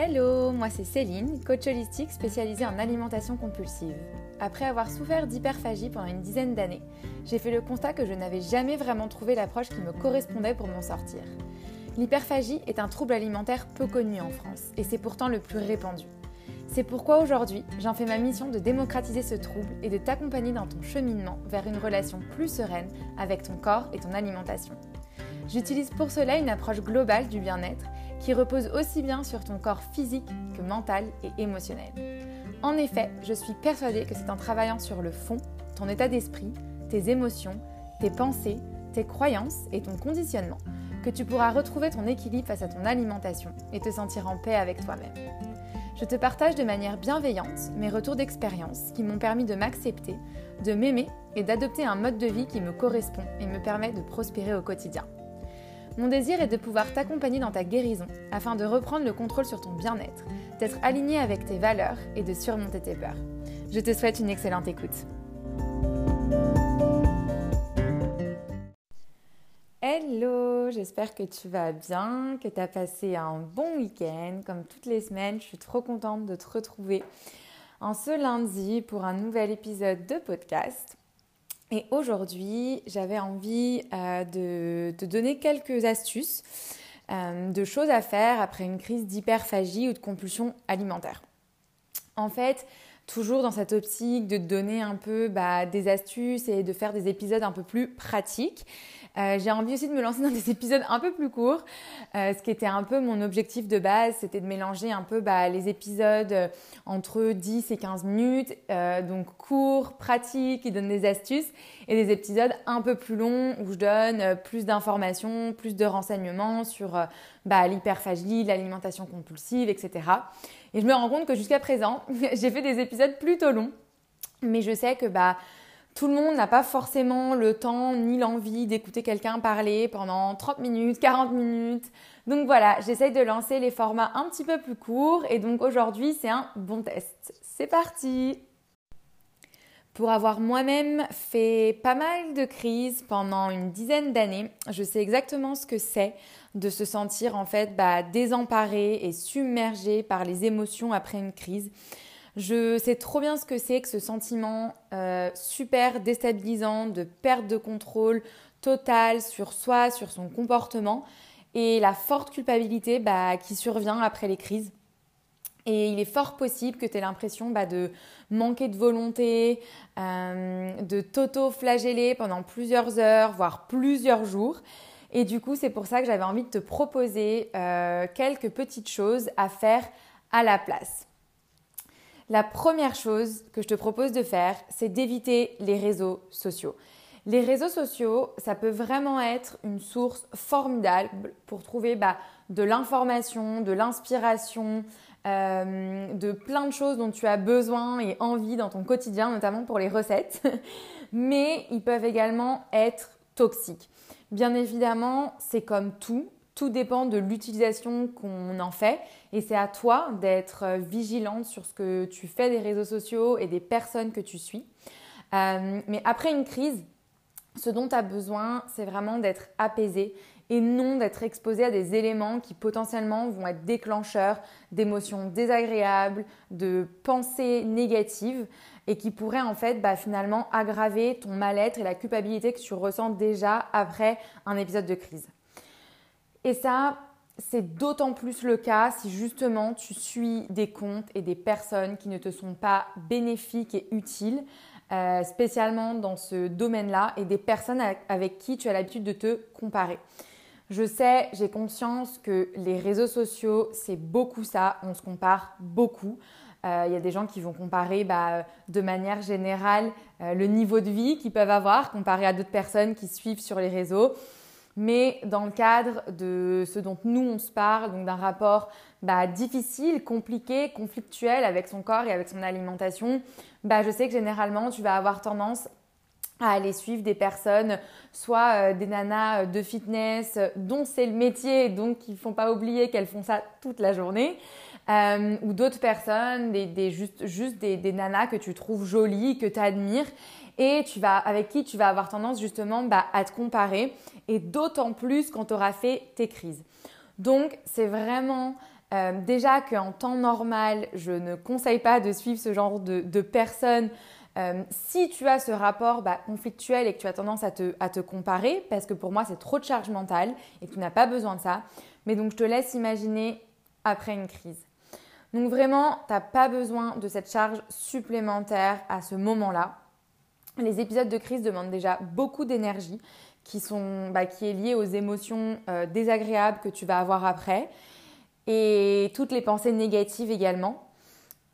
Hello, moi c'est Céline, coach holistique spécialisée en alimentation compulsive. Après avoir souffert d'hyperphagie pendant une dizaine d'années, j'ai fait le constat que je n'avais jamais vraiment trouvé l'approche qui me correspondait pour m'en sortir. L'hyperphagie est un trouble alimentaire peu connu en France et c'est pourtant le plus répandu. C'est pourquoi aujourd'hui, j'en fais ma mission de démocratiser ce trouble et de t'accompagner dans ton cheminement vers une relation plus sereine avec ton corps et ton alimentation. J'utilise pour cela une approche globale du bien-être qui repose aussi bien sur ton corps physique que mental et émotionnel. En effet, je suis persuadée que c'est en travaillant sur le fond, ton état d'esprit, tes émotions, tes pensées, tes croyances et ton conditionnement que tu pourras retrouver ton équilibre face à ton alimentation et te sentir en paix avec toi-même. Je te partage de manière bienveillante mes retours d'expérience qui m'ont permis de m'accepter, de m'aimer et d'adopter un mode de vie qui me correspond et me permet de prospérer au quotidien. Mon désir est de pouvoir t'accompagner dans ta guérison afin de reprendre le contrôle sur ton bien-être, d'être aligné avec tes valeurs et de surmonter tes peurs. Je te souhaite une excellente écoute. Hello, j'espère que tu vas bien, que tu as passé un bon week-end. Comme toutes les semaines, je suis trop contente de te retrouver en ce lundi pour un nouvel épisode de podcast. Et aujourd'hui, j'avais envie de te donner quelques astuces de choses à faire après une crise d'hyperphagie ou de compulsion alimentaire. En fait, toujours dans cette optique de te donner un peu des astuces et de faire des épisodes un peu plus pratiques, j'ai envie aussi de me lancer dans des épisodes un peu plus courts. Ce qui était un peu mon objectif de base, c'était de mélanger un peu les épisodes entre 10 et 15 minutes, donc courts, pratiques, qui donnent des astuces, et des épisodes un peu plus longs où je donne plus d'informations, plus de renseignements sur l'hyperphagie, l'alimentation compulsive, etc. Et je me rends compte que jusqu'à présent, j'ai fait des épisodes plutôt longs, mais je sais que tout le monde n'a pas forcément le temps ni l'envie d'écouter quelqu'un parler pendant 30 minutes, 40 minutes. Donc voilà, j'essaye de lancer les formats un petit peu plus courts et donc aujourd'hui, c'est un bon test. C'est parti! Pour avoir moi-même fait pas mal de crises pendant une dizaine d'années, je sais exactement ce que c'est de se sentir en fait désemparé et submergé par les émotions après une crise. Je sais trop bien ce que c'est que ce sentiment super déstabilisant de perte de contrôle total sur soi, sur son comportement et la forte culpabilité qui survient après les crises. Et il est fort possible que tu aies l'impression de manquer de volonté, de t'auto-flageller pendant plusieurs heures, voire plusieurs jours. Et du coup, c'est pour ça que j'avais envie de te proposer quelques petites choses à faire à la place. La première chose que je te propose de faire, c'est d'éviter les réseaux sociaux. Les réseaux sociaux, ça peut vraiment être une source formidable pour trouver de l'information, de l'inspiration, de plein de choses dont tu as besoin et envie dans ton quotidien, notamment pour les recettes. Mais ils peuvent également être toxiques. Bien évidemment, c'est comme tout. Tout dépend de l'utilisation qu'on en fait et c'est à toi d'être vigilante sur ce que tu fais des réseaux sociaux et des personnes que tu suis. Mais après une crise, ce dont tu as besoin, c'est vraiment d'être apaisé et non d'être exposé à des éléments qui potentiellement vont être déclencheurs d'émotions désagréables, de pensées négatives et qui pourraient en fait finalement aggraver ton mal-être et la culpabilité que tu ressens déjà après un épisode de crise. Et ça, c'est d'autant plus le cas si justement tu suis des comptes et des personnes qui ne te sont pas bénéfiques et utiles, spécialement dans ce domaine-là, et des personnes avec qui tu as l'habitude de te comparer. Je sais, j'ai conscience que les réseaux sociaux, c'est beaucoup ça, on se compare beaucoup. Il y a des gens qui vont comparer de manière générale le niveau de vie qu'ils peuvent avoir comparé à d'autres personnes qui suivent sur les réseaux. Mais dans le cadre de ce dont nous on se parle, donc d'un rapport difficile, compliqué, conflictuel avec son corps et avec son alimentation, je sais que généralement tu vas avoir tendance à aller suivre des personnes, soit des nanas de fitness dont c'est le métier, donc il ne faut pas oublier qu'elles font ça toute la journée, ou d'autres personnes, des nanas que tu trouves jolies, que tu admires. Et avec qui tu vas avoir tendance justement à te comparer et d'autant plus quand tu auras fait tes crises. Donc, c'est vraiment Déjà qu'en temps normal, je ne conseille pas de suivre ce genre de personnes. Si tu as ce rapport conflictuel et que tu as tendance à te comparer, parce que pour moi, c'est trop de charge mentale et que tu n'as pas besoin de ça. Mais donc, je te laisse imaginer après une crise. Donc vraiment, tu n'as pas besoin de cette charge supplémentaire à ce moment-là. Les épisodes de crise demandent déjà beaucoup d'énergie qui est liée aux émotions désagréables que tu vas avoir après et toutes les pensées négatives également.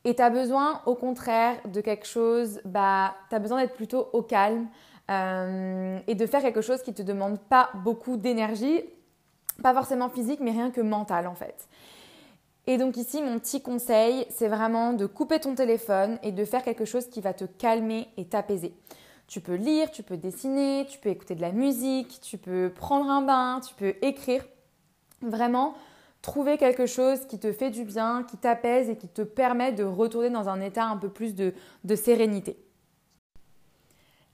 Et tu as besoin au contraire de quelque chose, tu as besoin d'être plutôt au calme et de faire quelque chose qui ne te demande pas beaucoup d'énergie, pas forcément physique mais rien que mentale en fait. Et donc ici, mon petit conseil, c'est vraiment de couper ton téléphone et de faire quelque chose qui va te calmer et t'apaiser. Tu peux lire, tu peux dessiner, tu peux écouter de la musique, tu peux prendre un bain, tu peux écrire. Vraiment, trouver quelque chose qui te fait du bien, qui t'apaise et qui te permet de retourner dans un état un peu plus de sérénité.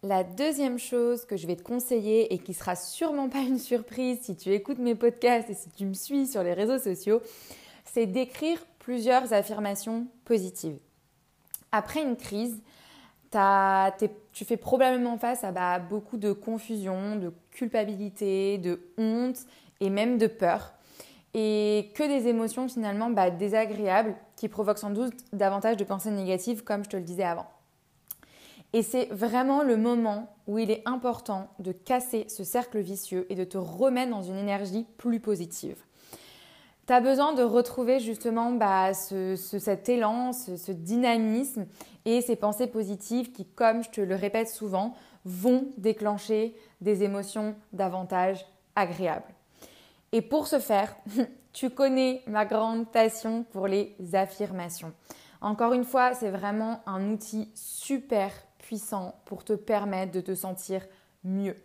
La deuxième chose que je vais te conseiller et qui sera sûrement pas une surprise si tu écoutes mes podcasts et si tu me suis sur les réseaux sociaux, c'est d'écrire plusieurs affirmations positives. Après une crise, tu fais probablement face à beaucoup de confusion, de culpabilité, de honte et même de peur. Et que des émotions finalement désagréables qui provoquent sans doute davantage de pensées négatives comme je te le disais avant. Et c'est vraiment le moment où il est important de casser ce cercle vicieux et de te remettre dans une énergie plus positive. Tu as besoin de retrouver justement cet élan, ce dynamisme et ces pensées positives qui, comme je te le répète souvent, vont déclencher des émotions davantage agréables. Et pour ce faire, tu connais ma grande passion pour les affirmations. Encore une fois, c'est vraiment un outil super puissant pour te permettre de te sentir mieux.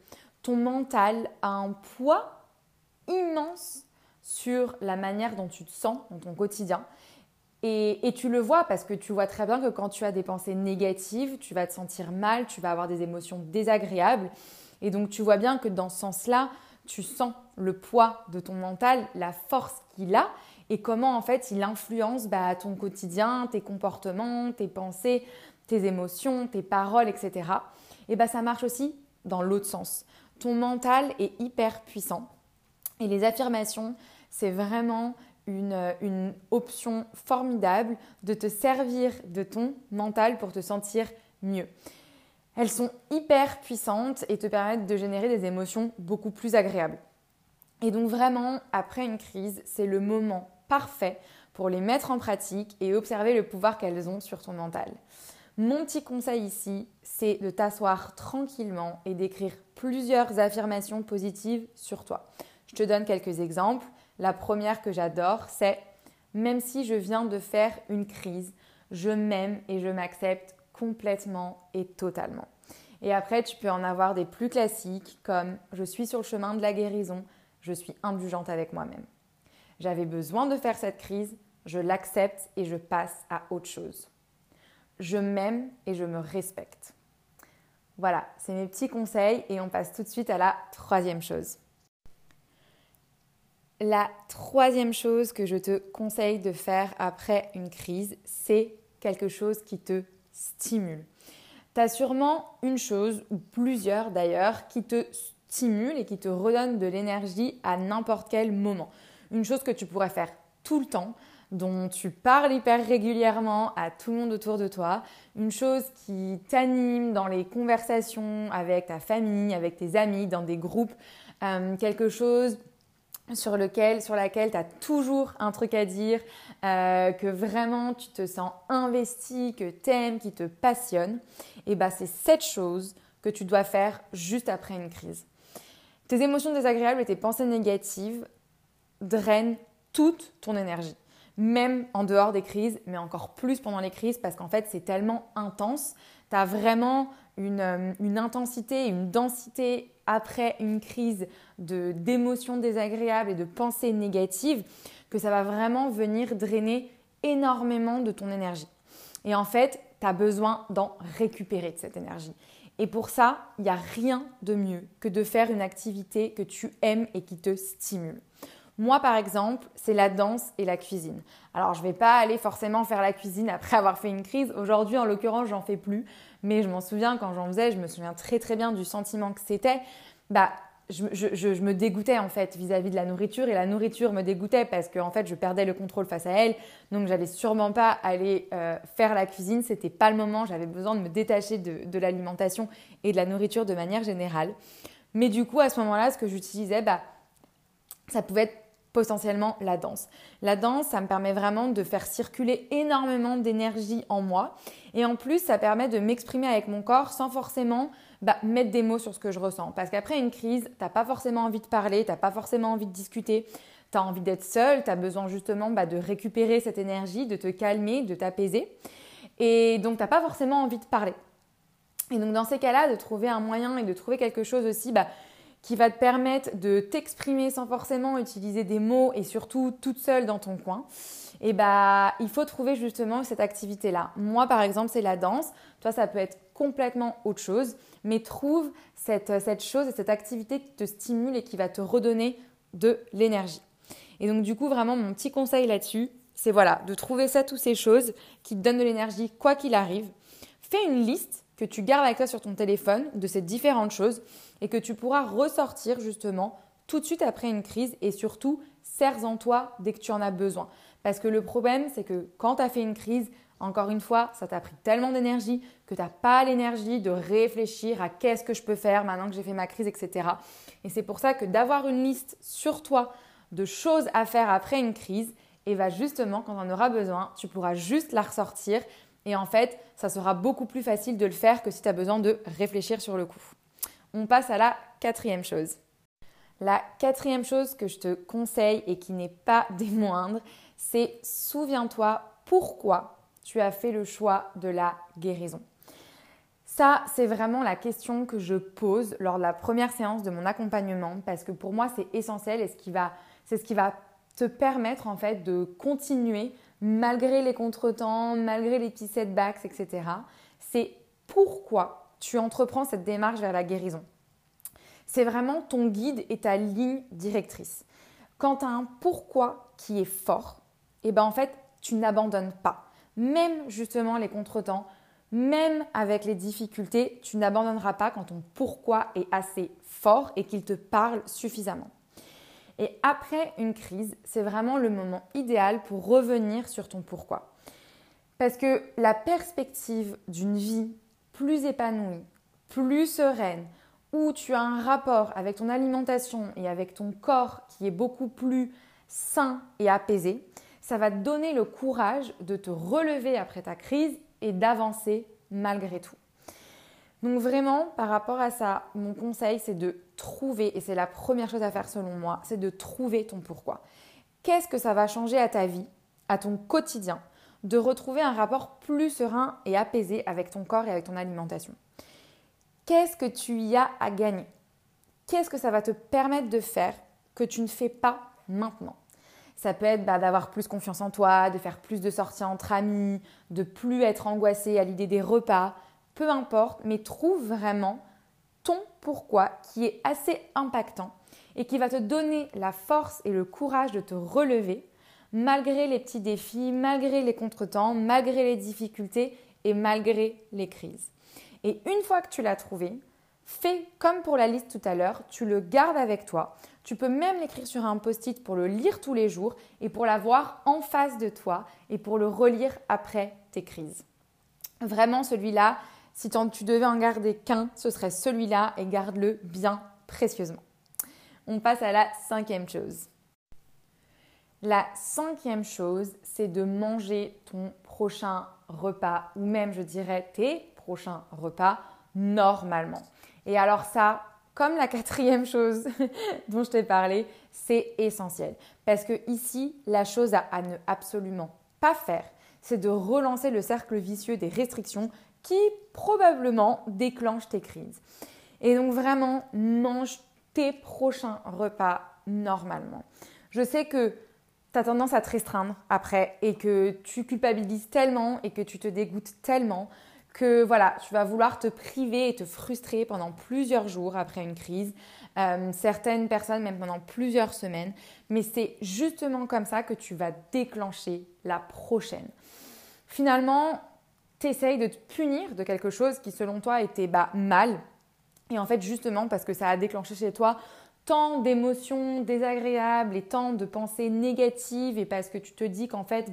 Ton mental a un poids immense sur la manière dont tu te sens dans ton quotidien. Et tu le vois parce que tu vois très bien que quand tu as des pensées négatives, tu vas te sentir mal, tu vas avoir des émotions désagréables. Et donc, tu vois bien que dans ce sens-là, tu sens le poids de ton mental, la force qu'il a et comment en fait il influence ton quotidien, tes comportements, tes pensées, tes émotions, tes paroles, etc. Et ça marche aussi dans l'autre sens. Ton mental est hyper puissant. Et les affirmations, c'est vraiment une option formidable de te servir de ton mental pour te sentir mieux. Elles sont hyper puissantes et te permettent de générer des émotions beaucoup plus agréables. Et donc vraiment, après une crise, c'est le moment parfait pour les mettre en pratique et observer le pouvoir qu'elles ont sur ton mental. Mon petit conseil ici, c'est de t'asseoir tranquillement et d'écrire plusieurs affirmations positives sur toi. Je te donne quelques exemples. La première que j'adore, c'est « Même si je viens de faire une crise, je m'aime et je m'accepte complètement et totalement. » Et après, tu peux en avoir des plus classiques comme « Je suis sur le chemin de la guérison, je suis indulgente avec moi-même. J'avais besoin de faire cette crise, je l'accepte et je passe à autre chose. Je m'aime et je me respecte. » Voilà, c'est mes petits conseils et on passe tout de suite à la troisième chose. La troisième chose que je te conseille de faire après une crise, c'est quelque chose qui te stimule. Tu as sûrement une chose, ou plusieurs d'ailleurs, qui te stimule et qui te redonne de l'énergie à n'importe quel moment. Une chose que tu pourrais faire tout le temps, dont tu parles hyper régulièrement à tout le monde autour de toi. Une chose qui t'anime dans les conversations avec ta famille, avec tes amis, dans des groupes. Quelque chose sur laquelle tu as toujours un truc à dire, que vraiment tu te sens investi, que t'aimes, qui te passionne, et c'est cette chose que tu dois faire juste après une crise. Tes émotions désagréables et tes pensées négatives drainent toute ton énergie, même en dehors des crises, mais encore plus pendant les crises parce qu'en fait, c'est tellement intense. Tu as vraiment une intensité, une densité après une crise d'émotions désagréables et de pensées négatives que ça va vraiment venir drainer énormément de ton énergie. Et en fait, tu as besoin d'en récupérer de cette énergie. Et pour ça, il n'y a rien de mieux que de faire une activité que tu aimes et qui te stimule. Moi, par exemple, c'est la danse et la cuisine. Alors, je ne vais pas aller forcément faire la cuisine après avoir fait une crise. Aujourd'hui, en l'occurrence, j'en fais plus. Mais je m'en souviens, quand j'en faisais, je me souviens très très bien du sentiment que c'était. Je me dégoûtais en fait vis-à-vis de la nourriture, et la nourriture me dégoûtait parce que en fait je perdais le contrôle face à elle, donc j'allais sûrement pas aller faire la cuisine, c'était pas le moment, j'avais besoin de me détacher de l'alimentation et de la nourriture de manière générale. Mais du coup à ce moment-là, ce que j'utilisais, ça pouvait être potentiellement la danse. La danse, ça me permet vraiment de faire circuler énormément d'énergie en moi, et en plus ça permet de m'exprimer avec mon corps sans forcément mettre des mots sur ce que je ressens. Parce qu'après une crise, t'as pas forcément envie de parler, t'as pas forcément envie de discuter, t'as envie d'être seule, t'as besoin justement de récupérer cette énergie, de te calmer, de t'apaiser, et donc t'as pas forcément envie de parler. Et donc dans ces cas-là, de trouver un moyen et de trouver quelque chose aussi qui va te permettre de t'exprimer sans forcément utiliser des mots, et surtout toute seule dans ton coin, et il faut trouver justement cette activité-là. Moi, par exemple, c'est la danse. Toi, ça peut être complètement autre chose, mais trouve cette chose et cette activité qui te stimule et qui va te redonner de l'énergie. Et donc, du coup, vraiment, mon petit conseil là-dessus, c'est de trouver ça, toutes ces choses qui te donnent de l'énergie quoi qu'il arrive. Fais une liste que tu gardes avec toi sur ton téléphone de ces différentes choses, et que tu pourras ressortir justement tout de suite après une crise, et surtout sers-en toi dès que tu en as besoin. Parce que le problème, c'est que quand tu as fait une crise, encore une fois, ça t'a pris tellement d'énergie que tu n'as pas l'énergie de réfléchir à qu'est-ce que je peux faire maintenant que j'ai fait ma crise, etc. Et c'est pour ça que d'avoir une liste sur toi de choses à faire après une crise, et justement quand on en aura besoin, tu pourras juste la ressortir. Et en fait, ça sera beaucoup plus facile de le faire que si tu as besoin de réfléchir sur le coup. On passe à la quatrième chose. La quatrième chose que je te conseille, et qui n'est pas des moindres, c'est souviens-toi pourquoi tu as fait le choix de la guérison. Ça, c'est vraiment la question que je pose lors de la première séance de mon accompagnement, parce que pour moi, c'est essentiel, et c'est ce qui va te permettre en fait de continuer malgré les contretemps, malgré les petits setbacks, etc. C'est pourquoi tu entreprends cette démarche vers la guérison. C'est vraiment ton guide et ta ligne directrice. Quand tu as un pourquoi qui est fort, en fait, tu n'abandonnes pas. Même justement les contretemps, même avec les difficultés, tu n'abandonneras pas quand ton pourquoi est assez fort et qu'il te parle suffisamment. Et après une crise, c'est vraiment le moment idéal pour revenir sur ton pourquoi. Parce que la perspective d'une vie plus épanouie, plus sereine, où tu as un rapport avec ton alimentation et avec ton corps qui est beaucoup plus sain et apaisé, ça va te donner le courage de te relever après ta crise et d'avancer malgré tout. Donc vraiment, par rapport à ça, mon conseil, c'est de trouver, et c'est la première chose à faire selon moi, c'est de trouver ton pourquoi. Qu'est-ce que ça va changer à ta vie, à ton quotidien, de retrouver un rapport plus serein et apaisé avec ton corps et avec ton alimentation? Qu'est-ce que tu y as à gagner? Qu'est-ce que ça va te permettre de faire que tu ne fais pas maintenant? Ça peut être d'avoir plus confiance en toi, de faire plus de sorties entre amis, de plus être angoissé à l'idée des repas, peu importe, mais trouve vraiment ton pourquoi qui est assez impactant et qui va te donner la force et le courage de te relever malgré les petits défis, malgré les contretemps, malgré les difficultés et malgré les crises. Et une fois que tu l'as trouvé, fais comme pour la liste tout à l'heure, tu le gardes avec toi. Tu peux même l'écrire sur un post-it pour le lire tous les jours et pour l'avoir en face de toi et pour le relire après tes crises. Vraiment celui-là, si tu devais en garder qu'un, ce serait celui-là, et garde-le bien précieusement. On passe à la cinquième chose. La cinquième chose, c'est de manger ton prochain repas, ou même je dirais tes prochains repas normalement. Et alors ça, comme la quatrième chose dont je t'ai parlé, c'est essentiel. Parce que ici, la chose à ne absolument pas faire, c'est de relancer le cercle vicieux des restrictions qui probablement déclenche tes crises. Et donc vraiment, mange tes prochains repas normalement. Je sais que tu as tendance à te restreindre après, et que tu culpabilises tellement et que tu te dégoûtes tellement que voilà, tu vas vouloir te priver et te frustrer pendant plusieurs jours après une crise, certaines personnes même pendant plusieurs semaines, mais c'est justement comme ça que tu vas déclencher la prochaine. Finalement, t'essayes de te punir de quelque chose qui selon toi était mal, et en fait justement parce que ça a déclenché chez toi tant d'émotions désagréables et tant de pensées négatives, et parce que tu te dis qu'en fait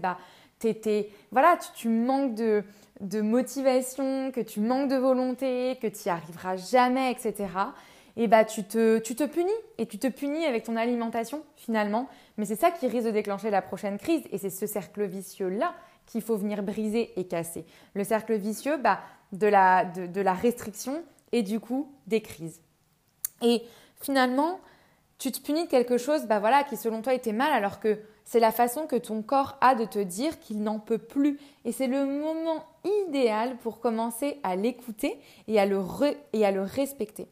tu manques de motivation, que tu manques de volonté, que tu n'y arriveras jamais, etc. Et tu te punis, et tu te punis avec ton alimentation finalement. Mais c'est ça qui risque de déclencher la prochaine crise, et c'est ce cercle vicieux-là qu'il faut venir briser et casser. Le cercle vicieux de la restriction et du coup des crises. Et finalement, tu te punis de quelque chose qui selon toi était mal, alors que c'est la façon que ton corps a de te dire qu'il n'en peut plus. Et c'est le moment idéal pour commencer à l'écouter et à le respecter.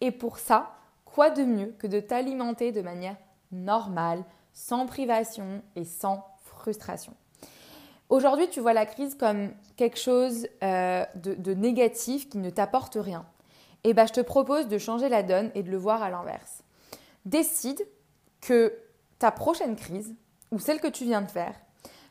Et pour ça, quoi de mieux que de t'alimenter de manière normale, sans privation et sans frustration. Aujourd'hui, tu vois la crise comme quelque chose de négatif qui ne t'apporte rien. Et je te propose de changer la donne et de le voir à l'inverse. Décide que ta prochaine crise, ou celle que tu viens de faire,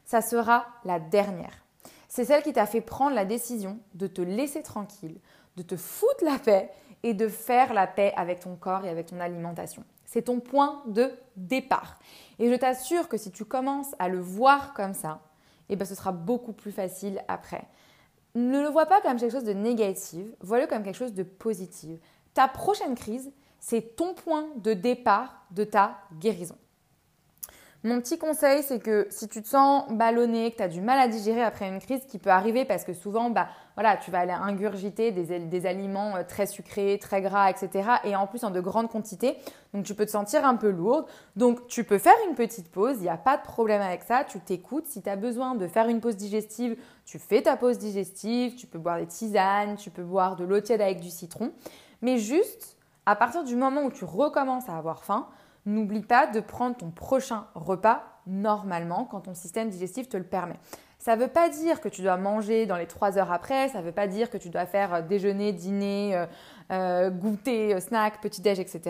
ça sera la dernière. C'est celle qui t'a fait prendre la décision de te laisser tranquille, de te foutre la paix et de faire la paix avec ton corps et avec ton alimentation. C'est ton point de départ. Et je t'assure que si tu commences à le voir comme ça, ce sera beaucoup plus facile après. Ne le vois pas comme quelque chose de négatif, vois-le comme quelque chose de positif. Ta prochaine crise, c'est ton point de départ de ta guérison. Mon petit conseil, c'est que si tu te sens ballonné, que tu as du mal à digérer après une crise, qui peut arriver parce que souvent, tu vas aller ingurgiter des aliments très sucrés, très gras, etc. Et en plus, en de grandes quantités. Donc, tu peux te sentir un peu lourde. Donc, tu peux faire une petite pause. Il n'y a pas de problème avec ça. Tu t'écoutes. Si tu as besoin de faire une pause digestive, tu fais ta pause digestive. Tu peux boire des tisanes. Tu peux boire de l'eau tiède avec du citron. Mais juste, à partir du moment où tu recommences à avoir faim, n'oublie pas de prendre ton prochain repas normalement quand ton système digestif te le permet. Ça ne veut pas dire que tu dois manger dans les 3 heures après, ça ne veut pas dire que tu dois faire déjeuner, dîner, goûter, snack, petit-déj, etc.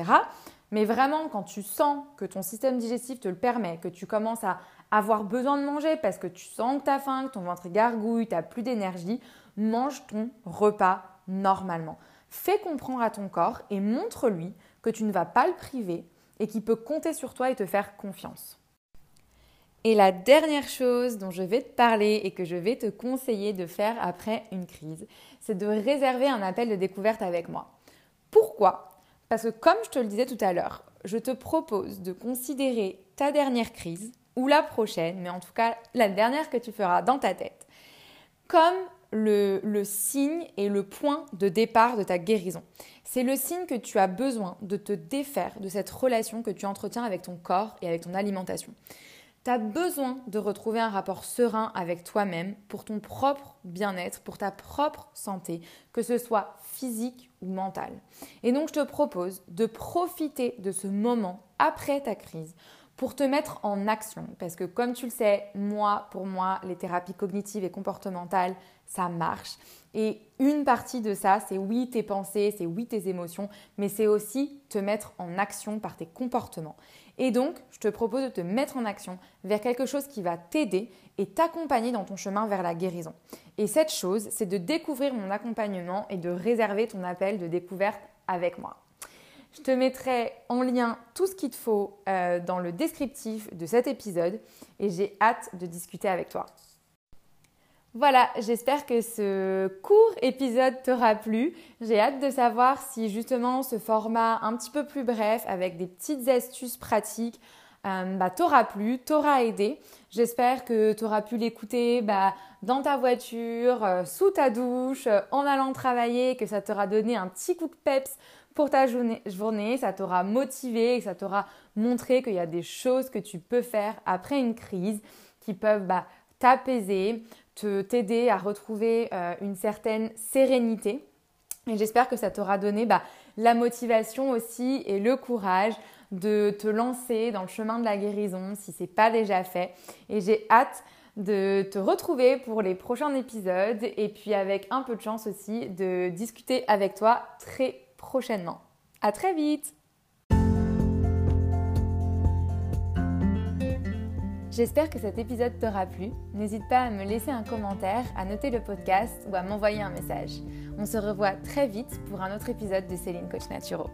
Mais vraiment, quand tu sens que ton système digestif te le permet, que tu commences à avoir besoin de manger parce que tu sens que tu as faim, que ton ventre gargouille, tu n'as plus d'énergie, mange ton repas normalement. Fais comprendre à ton corps et montre-lui que tu ne vas pas le priver et qui peut compter sur toi et te faire confiance. Et la dernière chose dont je vais te parler et que je vais te conseiller de faire après une crise, c'est de réserver un appel de découverte avec moi. Pourquoi ? Parce que comme je te le disais tout à l'heure, je te propose de considérer ta dernière crise ou la prochaine, mais en tout cas la dernière que tu feras dans ta tête, comme le signe et le point de départ de ta guérison. C'est le signe que tu as besoin de te défaire de cette relation que tu entretiens avec ton corps et avec ton alimentation. Tu as besoin de retrouver un rapport serein avec toi-même pour ton propre bien-être, pour ta propre santé, que ce soit physique ou mentale. Et donc, je te propose de profiter de ce moment après ta crise pour te mettre en action. Parce que comme tu le sais, pour moi, les thérapies cognitives et comportementales, ça marche. Et une partie de ça, c'est oui tes pensées, c'est oui tes émotions, mais c'est aussi te mettre en action par tes comportements. Et donc, je te propose de te mettre en action vers quelque chose qui va t'aider et t'accompagner dans ton chemin vers la guérison. Et cette chose, c'est de découvrir mon accompagnement et de réserver ton appel de découverte avec moi. Je te mettrai en lien tout ce qu'il te faut dans le descriptif de cet épisode et j'ai hâte de discuter avec toi. Voilà, j'espère que ce court épisode t'aura plu. J'ai hâte de savoir si justement ce format un petit peu plus bref avec des petites astuces pratiques t'aura plu, t'aura aidé. J'espère que t'auras pu l'écouter dans ta voiture, sous ta douche, en allant travailler, que ça t'aura donné un petit coup de peps pour ta journée, ça t'aura motivé, ça t'aura montré qu'il y a des choses que tu peux faire après une crise qui peuvent t'apaiser, t'aider à retrouver une certaine sérénité. Et j'espère que ça t'aura donné la motivation aussi et le courage de te lancer dans le chemin de la guérison si ce n'est pas déjà fait. Et j'ai hâte de te retrouver pour les prochains épisodes et puis avec un peu de chance aussi de discuter avec toi très prochainement. À très vite! J'espère que cet épisode t'aura plu. N'hésite pas à me laisser un commentaire, à noter le podcast ou à m'envoyer un message. On se revoit très vite pour un autre épisode de Céline Coach Naturo.